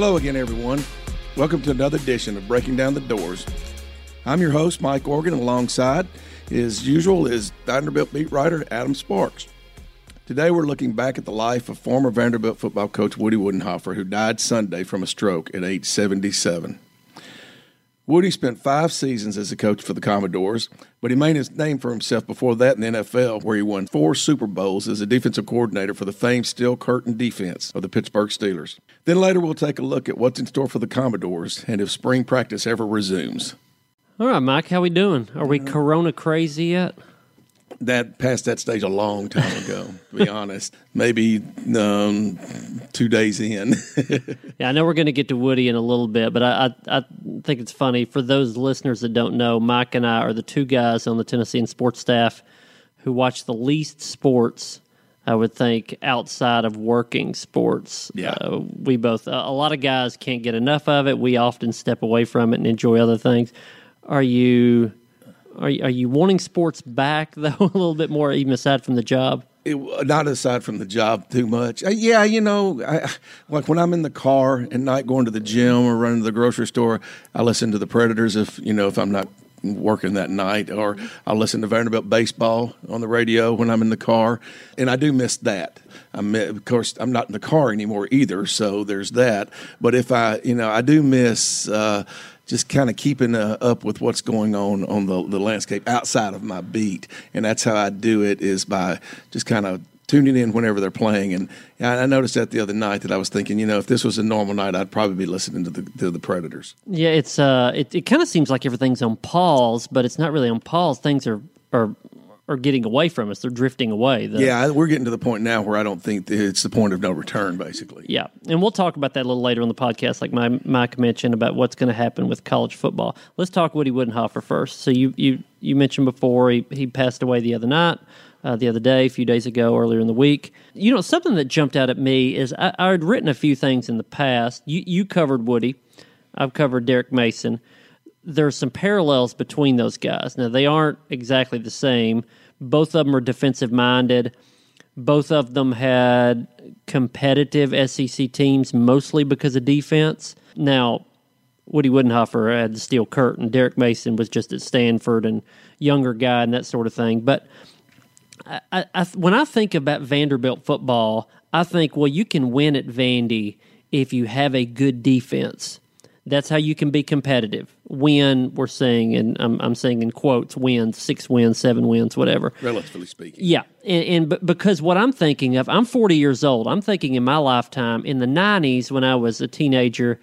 Hello again, everyone. Welcome to another edition of Breaking Down the Doors. I'm your host, Mike Organ, and alongside, as usual, is Vanderbilt beat writer Adam Sparks. Today, we're looking back at the life of former Vanderbilt football coach Woody Widenhofer, who died Sunday from a stroke at age 77. Woody spent 5 seasons as a coach for the Commodores, but he made his name for himself before that in the NFL, where he won 4 Super Bowls as a defensive coordinator for the famed Steel Curtain defense of the Pittsburgh Steelers. Then later we'll take a look at what's in store for the Commodores and if spring practice ever resumes. All right, Mike, how we doing? Are we corona crazy yet? That passed that stage a long time ago, to be honest. Maybe 2 days in. Yeah, I know we're going to get to Woody in a little bit, but I think it's funny. For those listeners that don't know, Mike and I are the 2 guys on the Tennessean sports staff who watch the least sports, I would think, outside of working sports. Yeah. We both, a lot of guys can't get enough of it. We often step away from it and enjoy other things. Are you wanting sports back, though, a little bit more, even aside from the job? Not aside from the job too much. Yeah, you know, like when I'm in the car and not going to the gym or running to the grocery store, I listen to the Predators if I'm not working that night, or I listen to Vanderbilt baseball on the radio when I'm in the car, and I do miss that. Of course, I'm not in the car anymore either, so there's that. But if I do miss just kind of keeping up with what's going on the landscape outside of my beat. And that's how I do it, is by just kind of tuning in whenever they're playing. And I noticed that the other night that I was thinking, if this was a normal night, I'd probably be listening to the Predators. Yeah, it's it kind of seems like everything's on pause, but it's not really on pause. Things are getting away from us. They're drifting away. We're getting to the point now where I don't think it's the point of no return, basically. Yeah, and we'll talk about that a little later on the podcast, like Mike mentioned, about what's going to happen with college football. Let's talk Woody Widenhofer first. So you mentioned before he passed away the other night, the other day, a few days ago, earlier in the week. Something that jumped out at me is I had written a few things in the past. You covered Woody. I've covered Derek Mason. There's some parallels between those guys. Now, they aren't exactly the same. Both of them are defensive-minded. Both of them had competitive SEC teams, mostly because of defense. Now, Woody Widenhofer had the Steel Curtain. Derek Mason was just at Stanford and younger guy and that sort of thing. But when I think about Vanderbilt football, I think, well, you can win at Vandy if you have a good defense. That's how you can be competitive. Win, we're saying, and I'm saying in quotes, wins, 6 wins, 7 wins, whatever. Relatively speaking. Yeah, and because what I'm thinking of, I'm 40 years old. I'm thinking in my lifetime, in the 90s when I was a teenager,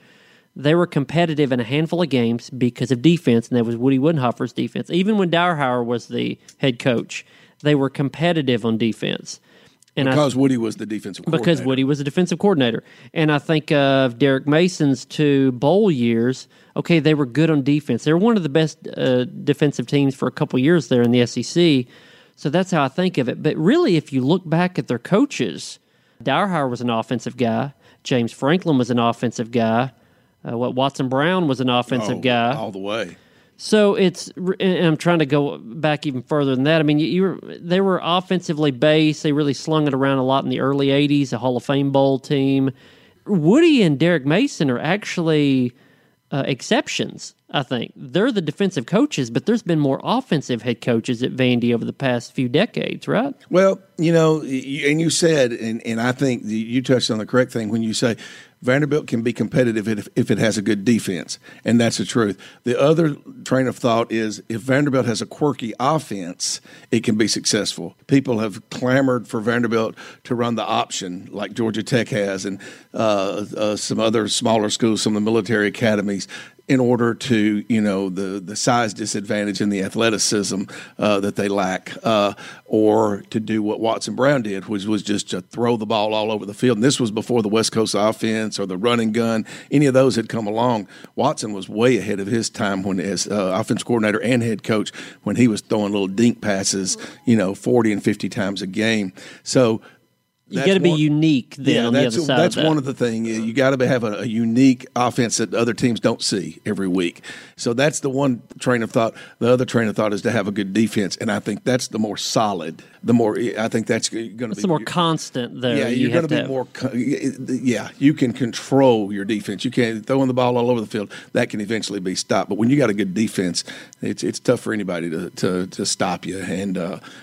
they were competitive in a handful of games because of defense, and that was Woody Widenhofer's defense. Even when Dowhower was the head coach, they were competitive on defense. And because Woody was the defensive coordinator. Because Woody was the defensive coordinator. And I think of Derek Mason's 2 bowl years. Okay, they were good on defense. They were one of the best defensive teams for a couple years there in the SEC. So that's how I think of it. But really, if you look back at their coaches, Dowhower was an offensive guy. James Franklin was an offensive guy. Watson Brown was an offensive guy. All the way. So and I'm trying to go back even further than that. I mean, they were offensively based. They really slung it around a lot in the early 80s, a Hall of Fame bowl team. Woody and Derek Mason are actually exceptions, I think. They're the defensive coaches, but there's been more offensive head coaches at Vandy over the past few decades, right? Well, and you said, and I think you touched on the correct thing when you say Vanderbilt can be competitive if it has a good defense, and that's the truth. The other train of thought is if Vanderbilt has a quirky offense, it can be successful. People have clamored for Vanderbilt to run the option like Georgia Tech has and some other smaller schools, some of the military academies, in order to, the size disadvantage and the athleticism that they lack, or to do what Watson Brown did, which was just to throw the ball all over the field. And this was before the West Coast offense or the running gun. Any of those had come along. Watson was way ahead of his time when as offense coordinator and head coach when he was throwing little dink passes, 40 and 50 times a game. So You got to be unique then on the other side. That's one of the things. You got to have a unique offense that other teams don't see every week. So that's the one train of thought. The other train of thought is to have a good defense, and I think that's the more solid. The more I think that's going to be the more constant there. Yeah, you're going to be more. Yeah, you can control your defense. You can't throw in the ball all over the field. That can eventually be stopped. But when you got a good defense, it's tough for anybody to stop you and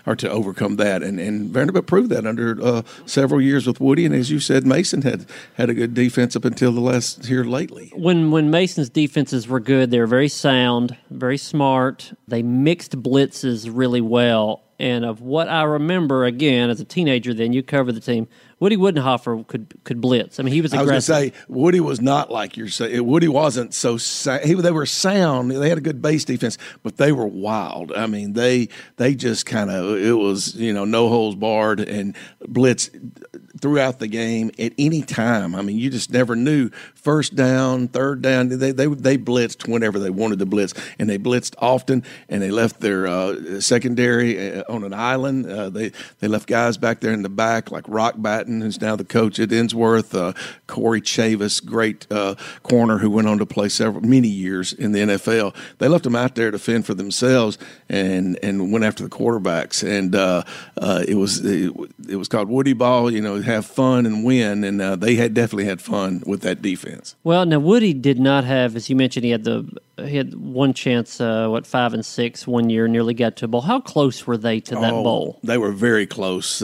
or to overcome that. And Vanderbilt proved that under. Several years with Woody, and as you said, Mason had a good defense up until the last here lately. When Mason's defenses were good, they were very sound, very smart. They mixed blitzes really well. And of what I remember, again, as a teenager then, you covered the team, Woody Widenhofer could blitz. I mean, he was aggressive. I was going to say, Woody was not like you're saying. Woody wasn't so they were sound. They had a good base defense, but they were wild. I mean, they just kind of – it was, you know, no holds barred and blitz – throughout the game at any time. I mean, you just never knew. First down, third down, they blitzed whenever they wanted to blitz, and they blitzed often, and they left their secondary on an island. They left guys back there in the back like Rock Batten, who's now the coach at Innsworth, Corey Chavis, great corner who went on to play many years in the NFL. They left them out there to fend for themselves and went after the quarterbacks. And it was called Woody Ball, you know, have fun and win, and they had definitely had fun with that defense. Well, now Woody did not have, as you mentioned, he had one chance, 5 and 6 1 year, nearly got to a bowl. How close were they to that bowl? They were very close.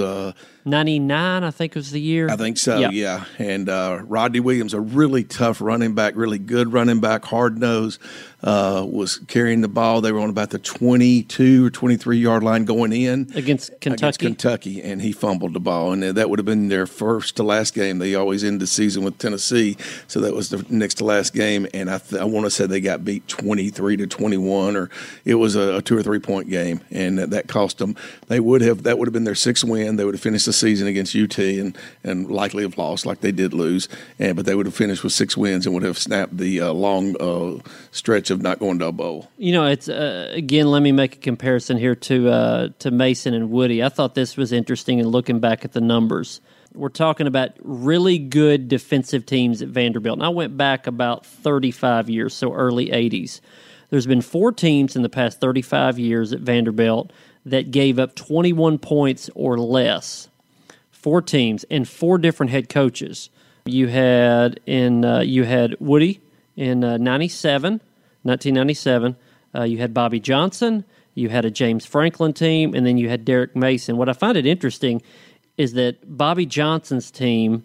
99, I think, was the year. I think so, yeah. And Rodney Williams, a really tough running back, really good running back, hard nose, was carrying the ball. They were on about the 22 or 23-yard line going in. Against Kentucky, and he fumbled the ball. And that would have been their first to last game. They always end the season with Tennessee, so that was the next to last game. And I want to say they got beat 23-21, or it was a 2 or 3 point game, and that cost them. That would have been their sixth win. They would have finished the season against UT and likely have lost, like they did lose, but they would have finished with 6 wins and would have snapped the long stretch of not going to a bowl. You know, it's again, let me make a comparison here to Mason and Woody. I thought this was interesting, and looking back at the numbers, we're talking about really good defensive teams at Vanderbilt. And I went back about 35 years, so early 80s. There's been 4 teams in the past 35 years at Vanderbilt that gave up 21 points or less. 4 teams and 4 different head coaches. You had Woody in 1997. You had Bobby Johnson. You had a James Franklin team, and then you had Derek Mason. What I find it interesting is that Bobby Johnson's team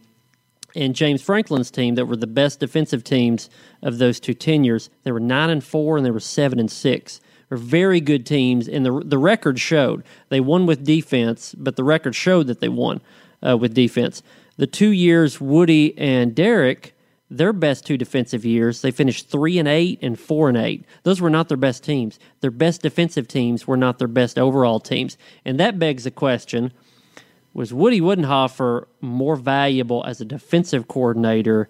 and James Franklin's team, that were the best defensive teams of those 2 tenures, they were 9-4 and they were 7-6. They're very good teams, and the record showed. They won with defense, but the record showed that they won with defense. The 2 years Woody and Derek, their best 2 defensive years, they finished 3-8 and 4-8. Those were not their best teams. Their best defensive teams were not their best overall teams. And that begs the question, was Woody Widenhofer more valuable as a defensive coordinator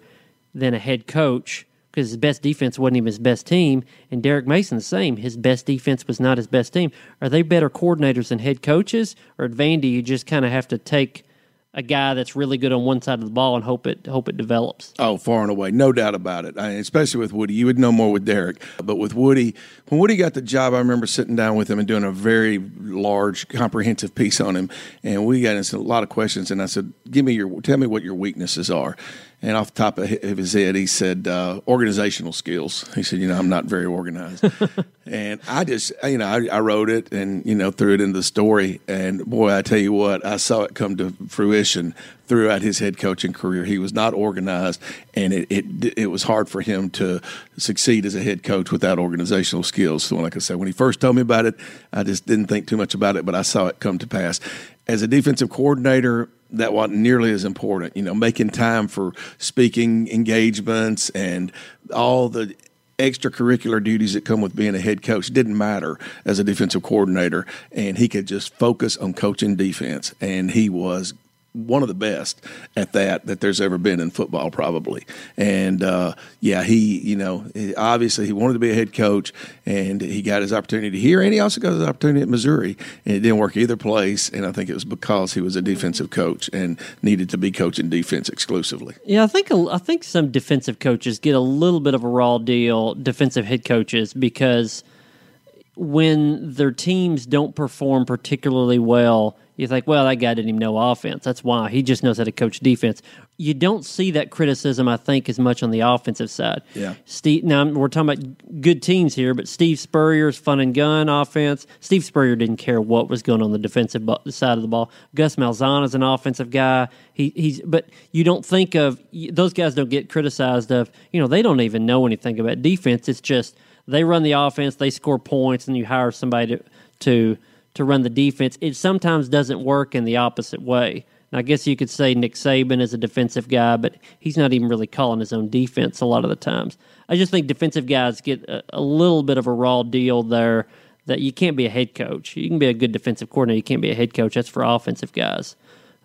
than a head coach? Because his best defense wasn't even his best team, and Derek Mason the same. His best defense was not his best team. Are they better coordinators than head coaches? Or at Vandy, you just kind of have to take a guy that's really good on one side of the ball and hope it develops? Oh, far and away. No doubt about it. I mean, especially with Woody. You would know more with Derek. But with Woody, when Woody got the job, I remember sitting down with him and doing a very large, comprehensive piece on him. And we got into a lot of questions. And I said, tell me what your weaknesses are. And off the top of his head, he said, organizational skills. He said, I'm not very organized. And I just, I wrote it and, threw it into the story. And, boy, I tell you what, I saw it come to fruition throughout his head coaching career. He was not organized, and it was hard for him to succeed as a head coach without organizational skills. So, like I said, when he first told me about it, I just didn't think too much about it, but I saw it come to pass. As a defensive coordinator, that wasn't nearly as important, making time for speaking engagements and all the extracurricular duties that come with being a head coach didn't matter as a defensive coordinator, and he could just focus on coaching defense, and he was one of the best at that there's ever been in football, probably. And obviously he wanted to be a head coach, and he got his opportunity here, and he also got his opportunity at Missouri, and it didn't work either place. And I think it was because he was a defensive coach and needed to be coaching defense exclusively. Yeah, I think some defensive coaches get a little bit of a raw deal, defensive head coaches, because when their teams don't perform particularly well, you think, well, that guy didn't even know offense. That's why. He just knows how to coach defense. You don't see that criticism, I think, as much on the offensive side. Yeah. Now, we're talking about good teams here, but Steve Spurrier's fun-and-gun offense. Steve Spurrier didn't care what was going on the defensive side of the ball. Gus Malzahn is an offensive guy. But you don't think of – those guys don't get criticized of, they don't even know anything about defense. It's just they run the offense, they score points, and you hire somebody to run the defense. It sometimes doesn't work in the opposite way. And I guess you could say Nick Saban is a defensive guy, but he's not even really calling his own defense a lot of the times. I just think defensive guys get a little bit of a raw deal there, that you can't be a head coach. You can be a good defensive coordinator. You can't be a head coach. That's for offensive guys.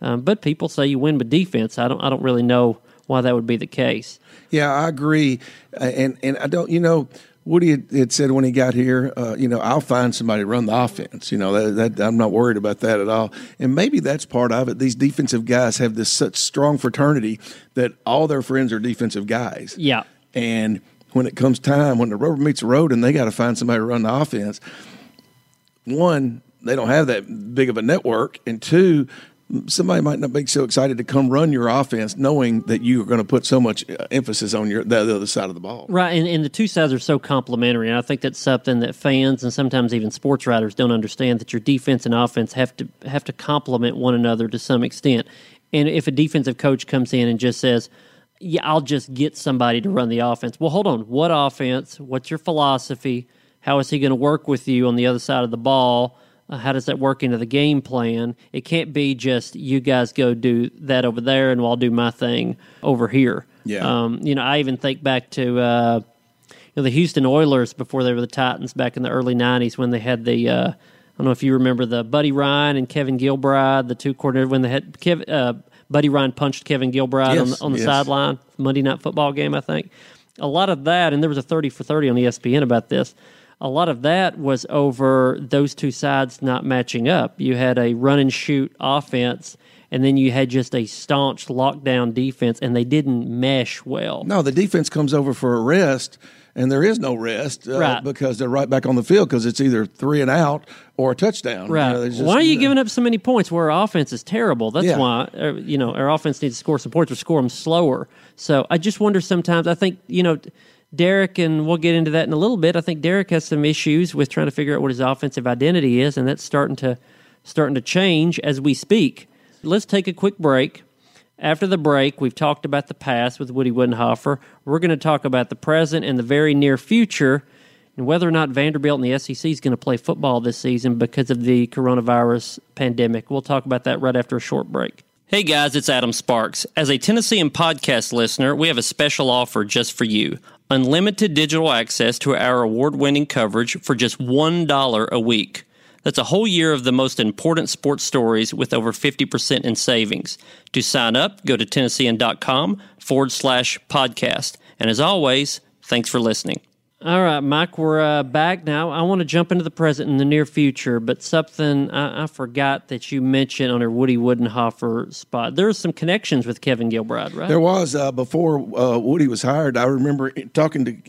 But people say you win with defense. I don't really know why that would be the case. Yeah, I agree. And I don't, Woody had said when he got here, I'll find somebody to run the offense. That I'm not worried about that at all. And maybe that's part of it. These defensive guys have this such strong fraternity that all their friends are defensive guys. Yeah. And when it comes time, when the rubber meets the road and they got to find somebody to run the offense, one, they don't have that big of a network, and two, somebody might not be so excited to come run your offense knowing that you are going to put so much emphasis on the other side of the ball. Right, and the two sides are so complementary, and I think that's something that fans and sometimes even sports writers don't understand, that your defense and offense have to complement one another to some extent. And if a defensive coach comes in and just says, yeah, I'll just get somebody to run the offense, well, hold on, what offense? What's your philosophy? How is he going to work with you on the other side of the ball? How does that work into the game plan? It can't be just you guys go do that over there and I'll do my thing over here. Yeah. I even think back to the Houston Oilers before they were the Titans back in the early 90s, when they had the I don't know if you remember the Buddy Ryan and Kevin Gilbride, the two coordinators, when they had Buddy Ryan punched Kevin Gilbride on the sideline, Monday Night Football game, I think. A lot of that, and there was a 30 for 30 on ESPN about this. A lot of that was over those two sides not matching up. You had a run-and-shoot offense, and then you had just a staunch lockdown defense, and they didn't mesh well. No, the defense comes over for a rest, and there is no rest because they're right back on the field, because it's either three and out or a touchdown. Right. Why are you giving up so many points where our offense is terrible? That's why our offense needs to score some points or score them slower. So I just wonder sometimes, I think, Derek, and we'll get into that in a little bit, I think Derek has some issues with trying to figure out what his offensive identity is, and that's starting to change as we speak. Let's take a quick break. After the break, we've talked about the past with Woody Widenhofer. We're going to talk about the present and the very near future, and whether or not Vanderbilt and the SEC is going to play football this season because of the coronavirus pandemic. We'll talk about that right after a short break. Hey guys, it's Adam Sparks. As a Tennessean podcast listener, we have a special offer just for you. Unlimited digital access to our award-winning coverage for just $1 a week. That's a whole year of the most important sports stories with over 50% in savings. To sign up, go to Tennessean.com/podcast. And as always, thanks for listening. All right, Mike, we're back now. I want to jump into the present and the near future, but something I forgot that you mentioned on our Woody Widenhofer spot. There were some connections with Kevin Gilbride, right? There was. Before Woody was hired, I remember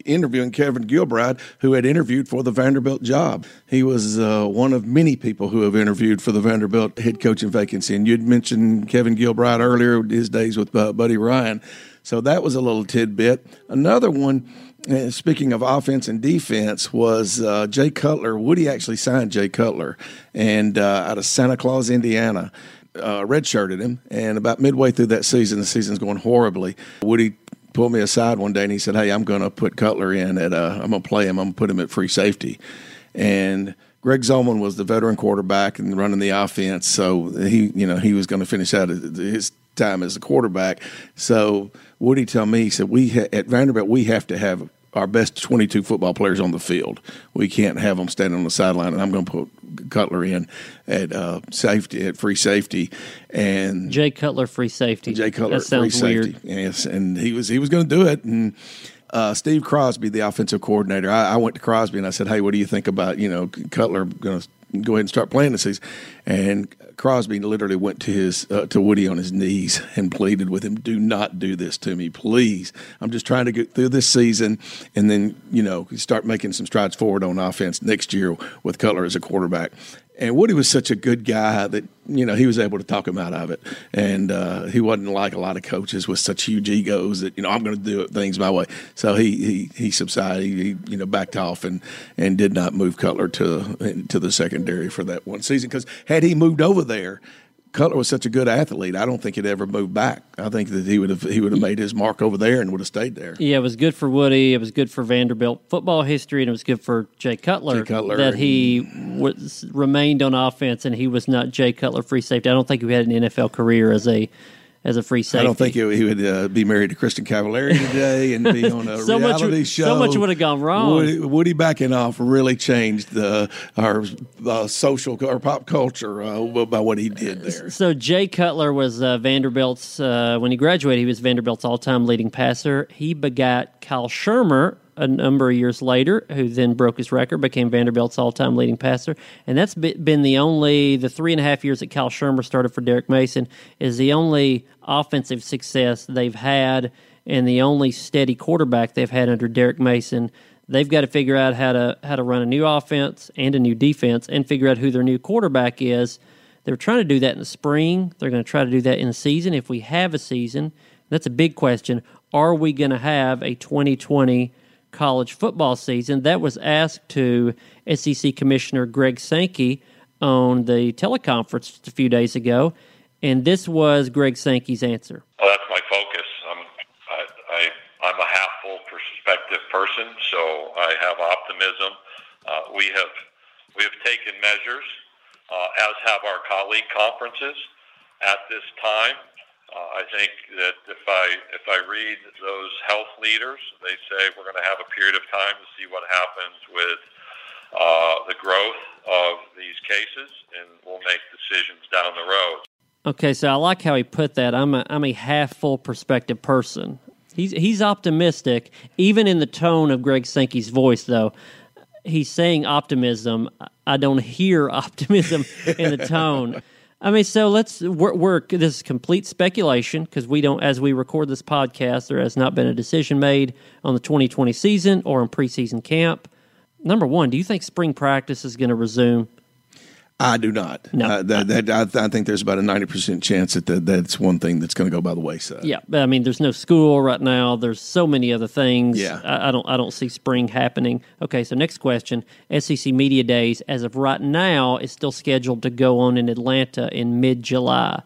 interviewing Kevin Gilbride, who had interviewed for the Vanderbilt job. He was one of many people who have interviewed for the Vanderbilt head coaching vacancy, and you'd mentioned Kevin Gilbride earlier, his days with Buddy Ryan. So that was a little tidbit. Another one, speaking of offense and defense, was Jay Cutler. Woody actually signed Jay Cutler, and out of Santa Claus, Indiana, redshirted him. And about midway through that season, the season's going horribly, Woody pulled me aside one day and he said, "Hey, I'm going to put Cutler in at I'm going to play him. I'm going to put him at free safety." And Greg Zollman was the veteran quarterback and running the offense, so he was going to finish out his time as a quarterback. So Woody told me, he said, at Vanderbilt, we have to have our best 22 football players on the field. We can't have them standing on the sideline, and I'm going to put Cutler in at safety, at free safety, and Jay Cutler free safety. Jay Cutler that sounds free weird. Safety. Yes, and he was going to do it. And Steve Crosby, the offensive coordinator, I went to Crosby and I said, "Hey, what do you think about Cutler going to go ahead and start playing this season?" And Crosby literally went to his to Woody on his knees and pleaded with him, "Do not do this to me, please. I'm just trying to get through this season, and then start making some strides forward on offense next year with Cutler as a quarterback." And Woody was such a good guy that he was able to talk him out of it, and he wasn't like a lot of coaches with such huge egos that I'm going to do things my way. So he subsided, he backed off and did not move Cutler to the secondary for that one season, because had he moved over there, Cutler was such a good athlete, I don't think he'd ever moved back. I think that he would have made his mark over there and would have stayed there. Yeah, it was good for Woody. It was good for Vanderbilt football history, and it was good for Jay Cutler that he remained on offense, and he was not Jay Cutler free safety. I don't think he had an NFL career as a free safety. I don't think he would be married to Kristen Cavallari today and be on a reality show. So much would have gone wrong. Woody backing off really changed our social, our pop culture by what he did there. So Jay Cutler was Vanderbilt's, when he graduated, he was Vanderbilt's all-time leading passer. He begat Kyle Shurmur a number of years later, who then broke his record, became Vanderbilt's all-time leading passer. And that's been the 3.5 years that Cal Shermer started for Derek Mason is the only offensive success they've had and the only steady quarterback they've had under Derek Mason. They've got to figure out how to run a new offense and a new defense and figure out who their new quarterback is. They're trying to do that in the spring. They're going to try to do that in the season. If we have a season, that's a big question. Are we going to have a 2020 college football season? That was asked to SEC Commissioner Greg Sankey on the teleconference a few days ago, and this was Greg Sankey's answer. Well, that's my focus. I'm a half-full perspective person, so I have optimism. We have taken measures, as have our colleague conferences at this time. I think that if I read those health leaders, they say we're going to have a period of time to see what happens with the growth of these cases, and we'll make decisions down the road. Okay, so I like how he put that. I'm a half-full perspective person. He's optimistic, even in the tone of Greg Sankey's voice, though. He's saying optimism. I don't hear optimism in the tone. I mean, so this is complete speculation because we don't, as we record this podcast, there has not been a decision made on the 2020 season or in preseason camp. Number one, do you think spring practice is going to resume? I do not. No. I think there's about a 90% chance that's one thing that's going to go by the wayside. Yeah, but I mean, there's no school right now. There's so many other things. Yeah. I don't see spring happening. Okay, so next question. SEC Media Days, as of right now, is still scheduled to go on in Atlanta in mid-July.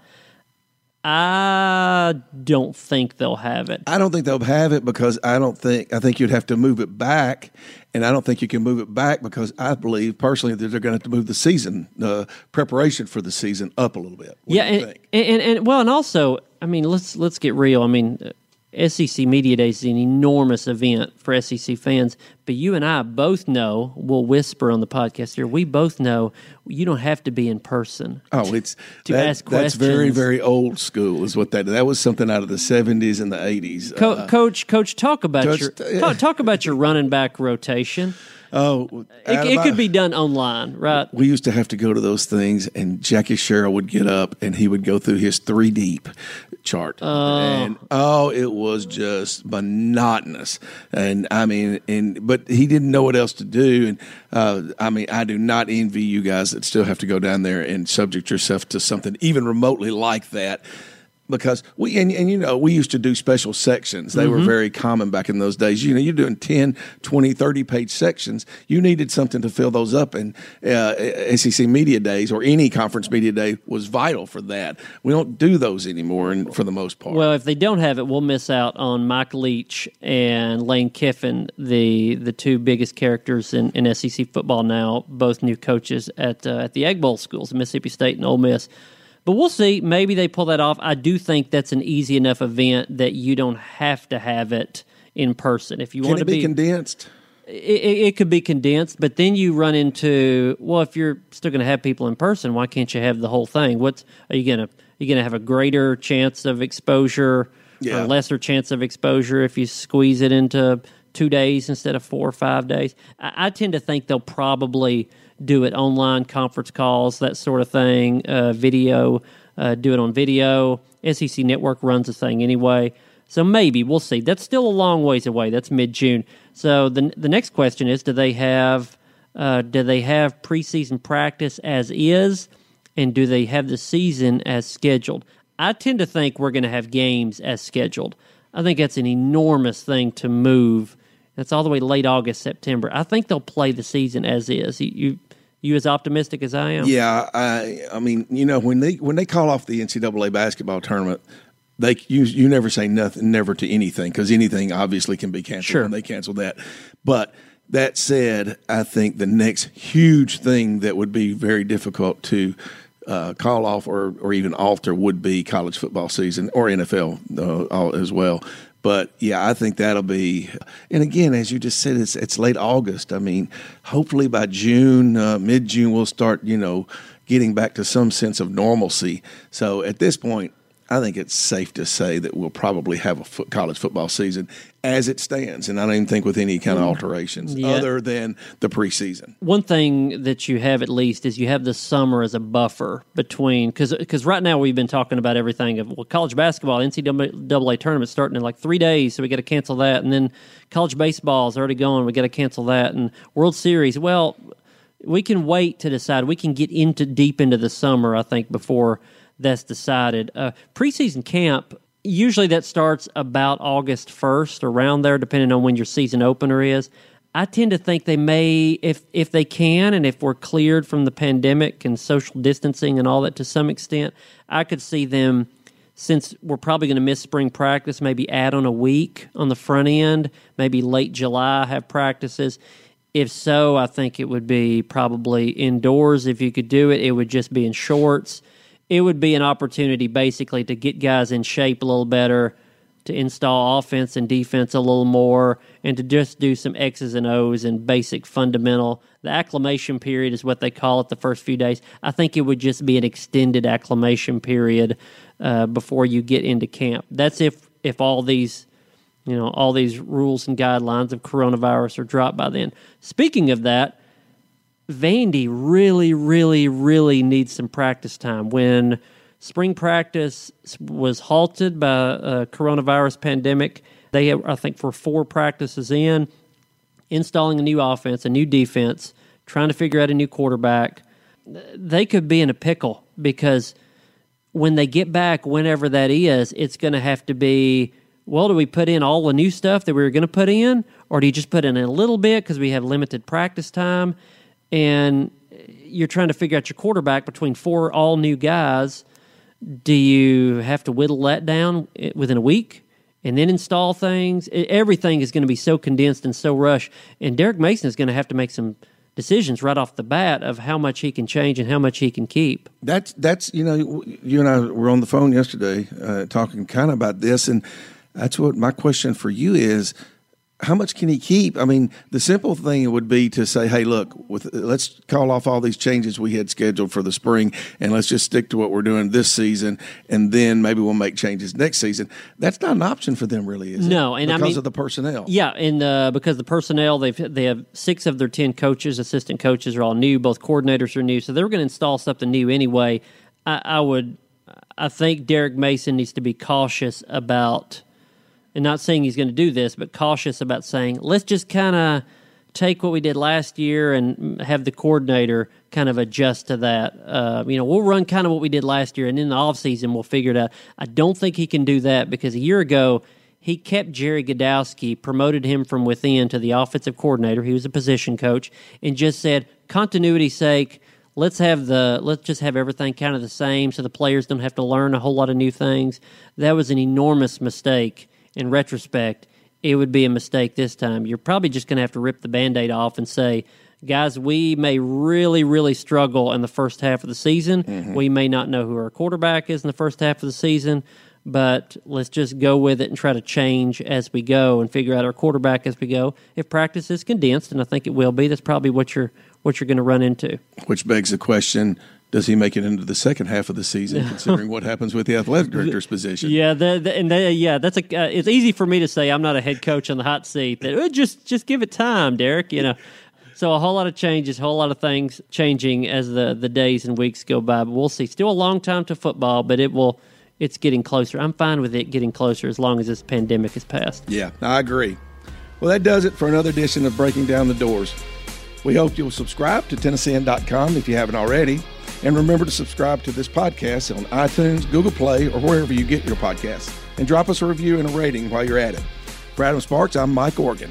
I don't think they'll have it. I don't think they'll have it because I think you'd have to move it back, and I don't think you can move it back because I believe personally that they're going to have to move the season, preparation for the season up a little bit. And also, I mean, let's get real. I mean, SEC Media Day is an enormous event for SEC fans, but you and I both know, we'll whisper on the podcast here, we both know you don't have to be in person. Oh, it's ask questions. That's very, very old school is what that was something out of the 70s and the 80s. Coach, talk about your running back rotation. Oh, it could be done online, right? We used to have to go to those things, and Jackie Sherrill would get up, and he would go through his 3-deep chart. And it was just monotonous. And I mean, but he didn't know what else to do. And I mean, I do not envy you guys that still have to go down there and subject yourself to something even remotely like that. Because we used to do special sections. They were very common back in those days. You're doing 10, 20, 30-page sections. You needed something to fill those up, and SEC Media Days or any conference media day was vital for that. We don't do those anymore for the most part. Well, if they don't have it, we'll miss out on Mike Leach and Lane Kiffin, the two biggest characters in SEC football now, both new coaches at the Egg Bowl schools, Mississippi State and Ole Miss. But we'll see. Maybe they pull that off. I do think that's an easy enough event that you don't have to have it in person. If you want to be condensed. It could be condensed, but then you run into, well, if you're still going to have people in person, why can't you have the whole thing? Are you going to have a greater chance of exposure or a lesser chance of exposure if you squeeze it into 2 days instead of 4 or 5 days? I tend to think they'll probably do it online, conference calls, that sort of thing, video, do it on video. SEC Network runs the thing anyway. So maybe, we'll see. That's still a long ways away. That's mid-June. So the next question is, do they have preseason practice as is, and do they have the season as scheduled? I tend to think we're going to have games as scheduled. I think that's an enormous thing to move. That's all the way late August, September. I think they'll play the season as is. You as optimistic as I am? Yeah, I mean, you know, when they call off the NCAA basketball tournament, You never say nothing, never to anything, because anything obviously can be canceled when they cancel that. But that said, I think the next huge thing that would be very difficult to call off or even alter would be college football season or NFL as well. But, yeah, I think that'll be – and, again, as you just said, it's late August. I mean, hopefully by June, mid-June, we'll start, you know, getting back to some sense of normalcy. So at this point, I think it's safe to say that we'll probably have a college football season as it stands, and I don't even think with any kind of alterations other than the preseason. One thing that you have at least is you have the summer as a buffer between, because right now we've been talking about everything of, well, college basketball, NCAA tournament starting in like 3 days, so we got to cancel that, and then college baseball is already going, we got to cancel that, and World Series, well, we can wait to decide. We can get deep into the summer, I think, before that's decided. Preseason camp, usually that starts about August 1st, around there, depending on when your season opener is. I tend to think they may, if they can, and if we're cleared from the pandemic and social distancing and all that to some extent, I could see them, since we're probably going to miss spring practice, maybe add on a week on the front end, maybe late July have practices. If so, I think it would be probably indoors. If you could do it, it would just be in shorts. It would be an opportunity basically to get guys in shape a little better, to install offense and defense a little more, and to just do some X's and O's and basic fundamental. The acclimation period is what they call it, the first few days. I think it would just be an extended acclimation period before you get into camp. That's if all these, you know, all these rules and guidelines of coronavirus are dropped by then. Speaking of that, Vandy really, really, really needs some practice time. When spring practice was halted by coronavirus pandemic, they have, I think, for 4 practices in, installing a new offense, a new defense, trying to figure out a new quarterback. They could be in a pickle, because when they get back, whenever that is, it's going to have to be, well, do we put in all the new stuff that we were going to put in, or do you just put in a little bit because we have limited practice time? And you're trying to figure out your quarterback between 4 all-new guys. Do you have to whittle that down within a week and then install things? Everything is going to be so condensed and so rushed. And Derek Mason is going to have to make some decisions right off the bat of how much he can change and how much he can keep. That's you know, you and I were on the phone yesterday talking kind of about this, and that's what my question for you is. How much can he keep? I mean, the simple thing would be to say, hey, look, let's call off all these changes we had scheduled for the spring, and let's just stick to what we're doing this season, and then maybe we'll make changes next season. That's not an option for them, really, is it? No, and because of the personnel. Yeah, and because the personnel, they have 6 of their 10 coaches, assistant coaches are all new, both coordinators are new, so they're going to install something new anyway. I think Derek Mason needs to be cautious about, and not saying he's going to do this, but cautious about saying, let's just kind of take what we did last year and have the coordinator kind of adjust to that. You know, we'll run kind of what we did last year, and in the offseason we'll figure it out. I don't think he can do that, because a year ago he kept Jerry Godowski, promoted him from within to the offensive coordinator. He was a position coach, and just said, continuity's sake, Let's just have everything kind of the same so the players don't have to learn a whole lot of new things. That was an enormous mistake. In retrospect, it would be a mistake this time. You're probably just going to have to rip the Band-Aid off and say, guys, we may really, really struggle in the first half of the season. Mm-hmm. We may not know who our quarterback is in the first half of the season. but let's just go with it and try to change as we go and figure out our quarterback as we go. If practice is condensed, and I think it will be, that's probably what you're going to run into. Which begs the question, does he make it into the second half of the season, considering what happens with the athletic director's position? Yeah, that's it's easy for me to say. I'm not a head coach on the hot seat. That just give it time, Derek, you know. So a whole lot of changes, a whole lot of things changing as the days and weeks go by. But we'll see. Still a long time to football, but it's getting closer. I'm fine with it getting closer as long as this pandemic is passed. Yeah, I agree. Well, that does it for another edition of Breaking Down the Doors. We hope you'll subscribe to Tennessean.com if you haven't already. And remember to subscribe to this podcast on iTunes, Google Play, or wherever you get your podcasts. And drop us a review and a rating while you're at it. For Adam Sparks, I'm Mike Organ.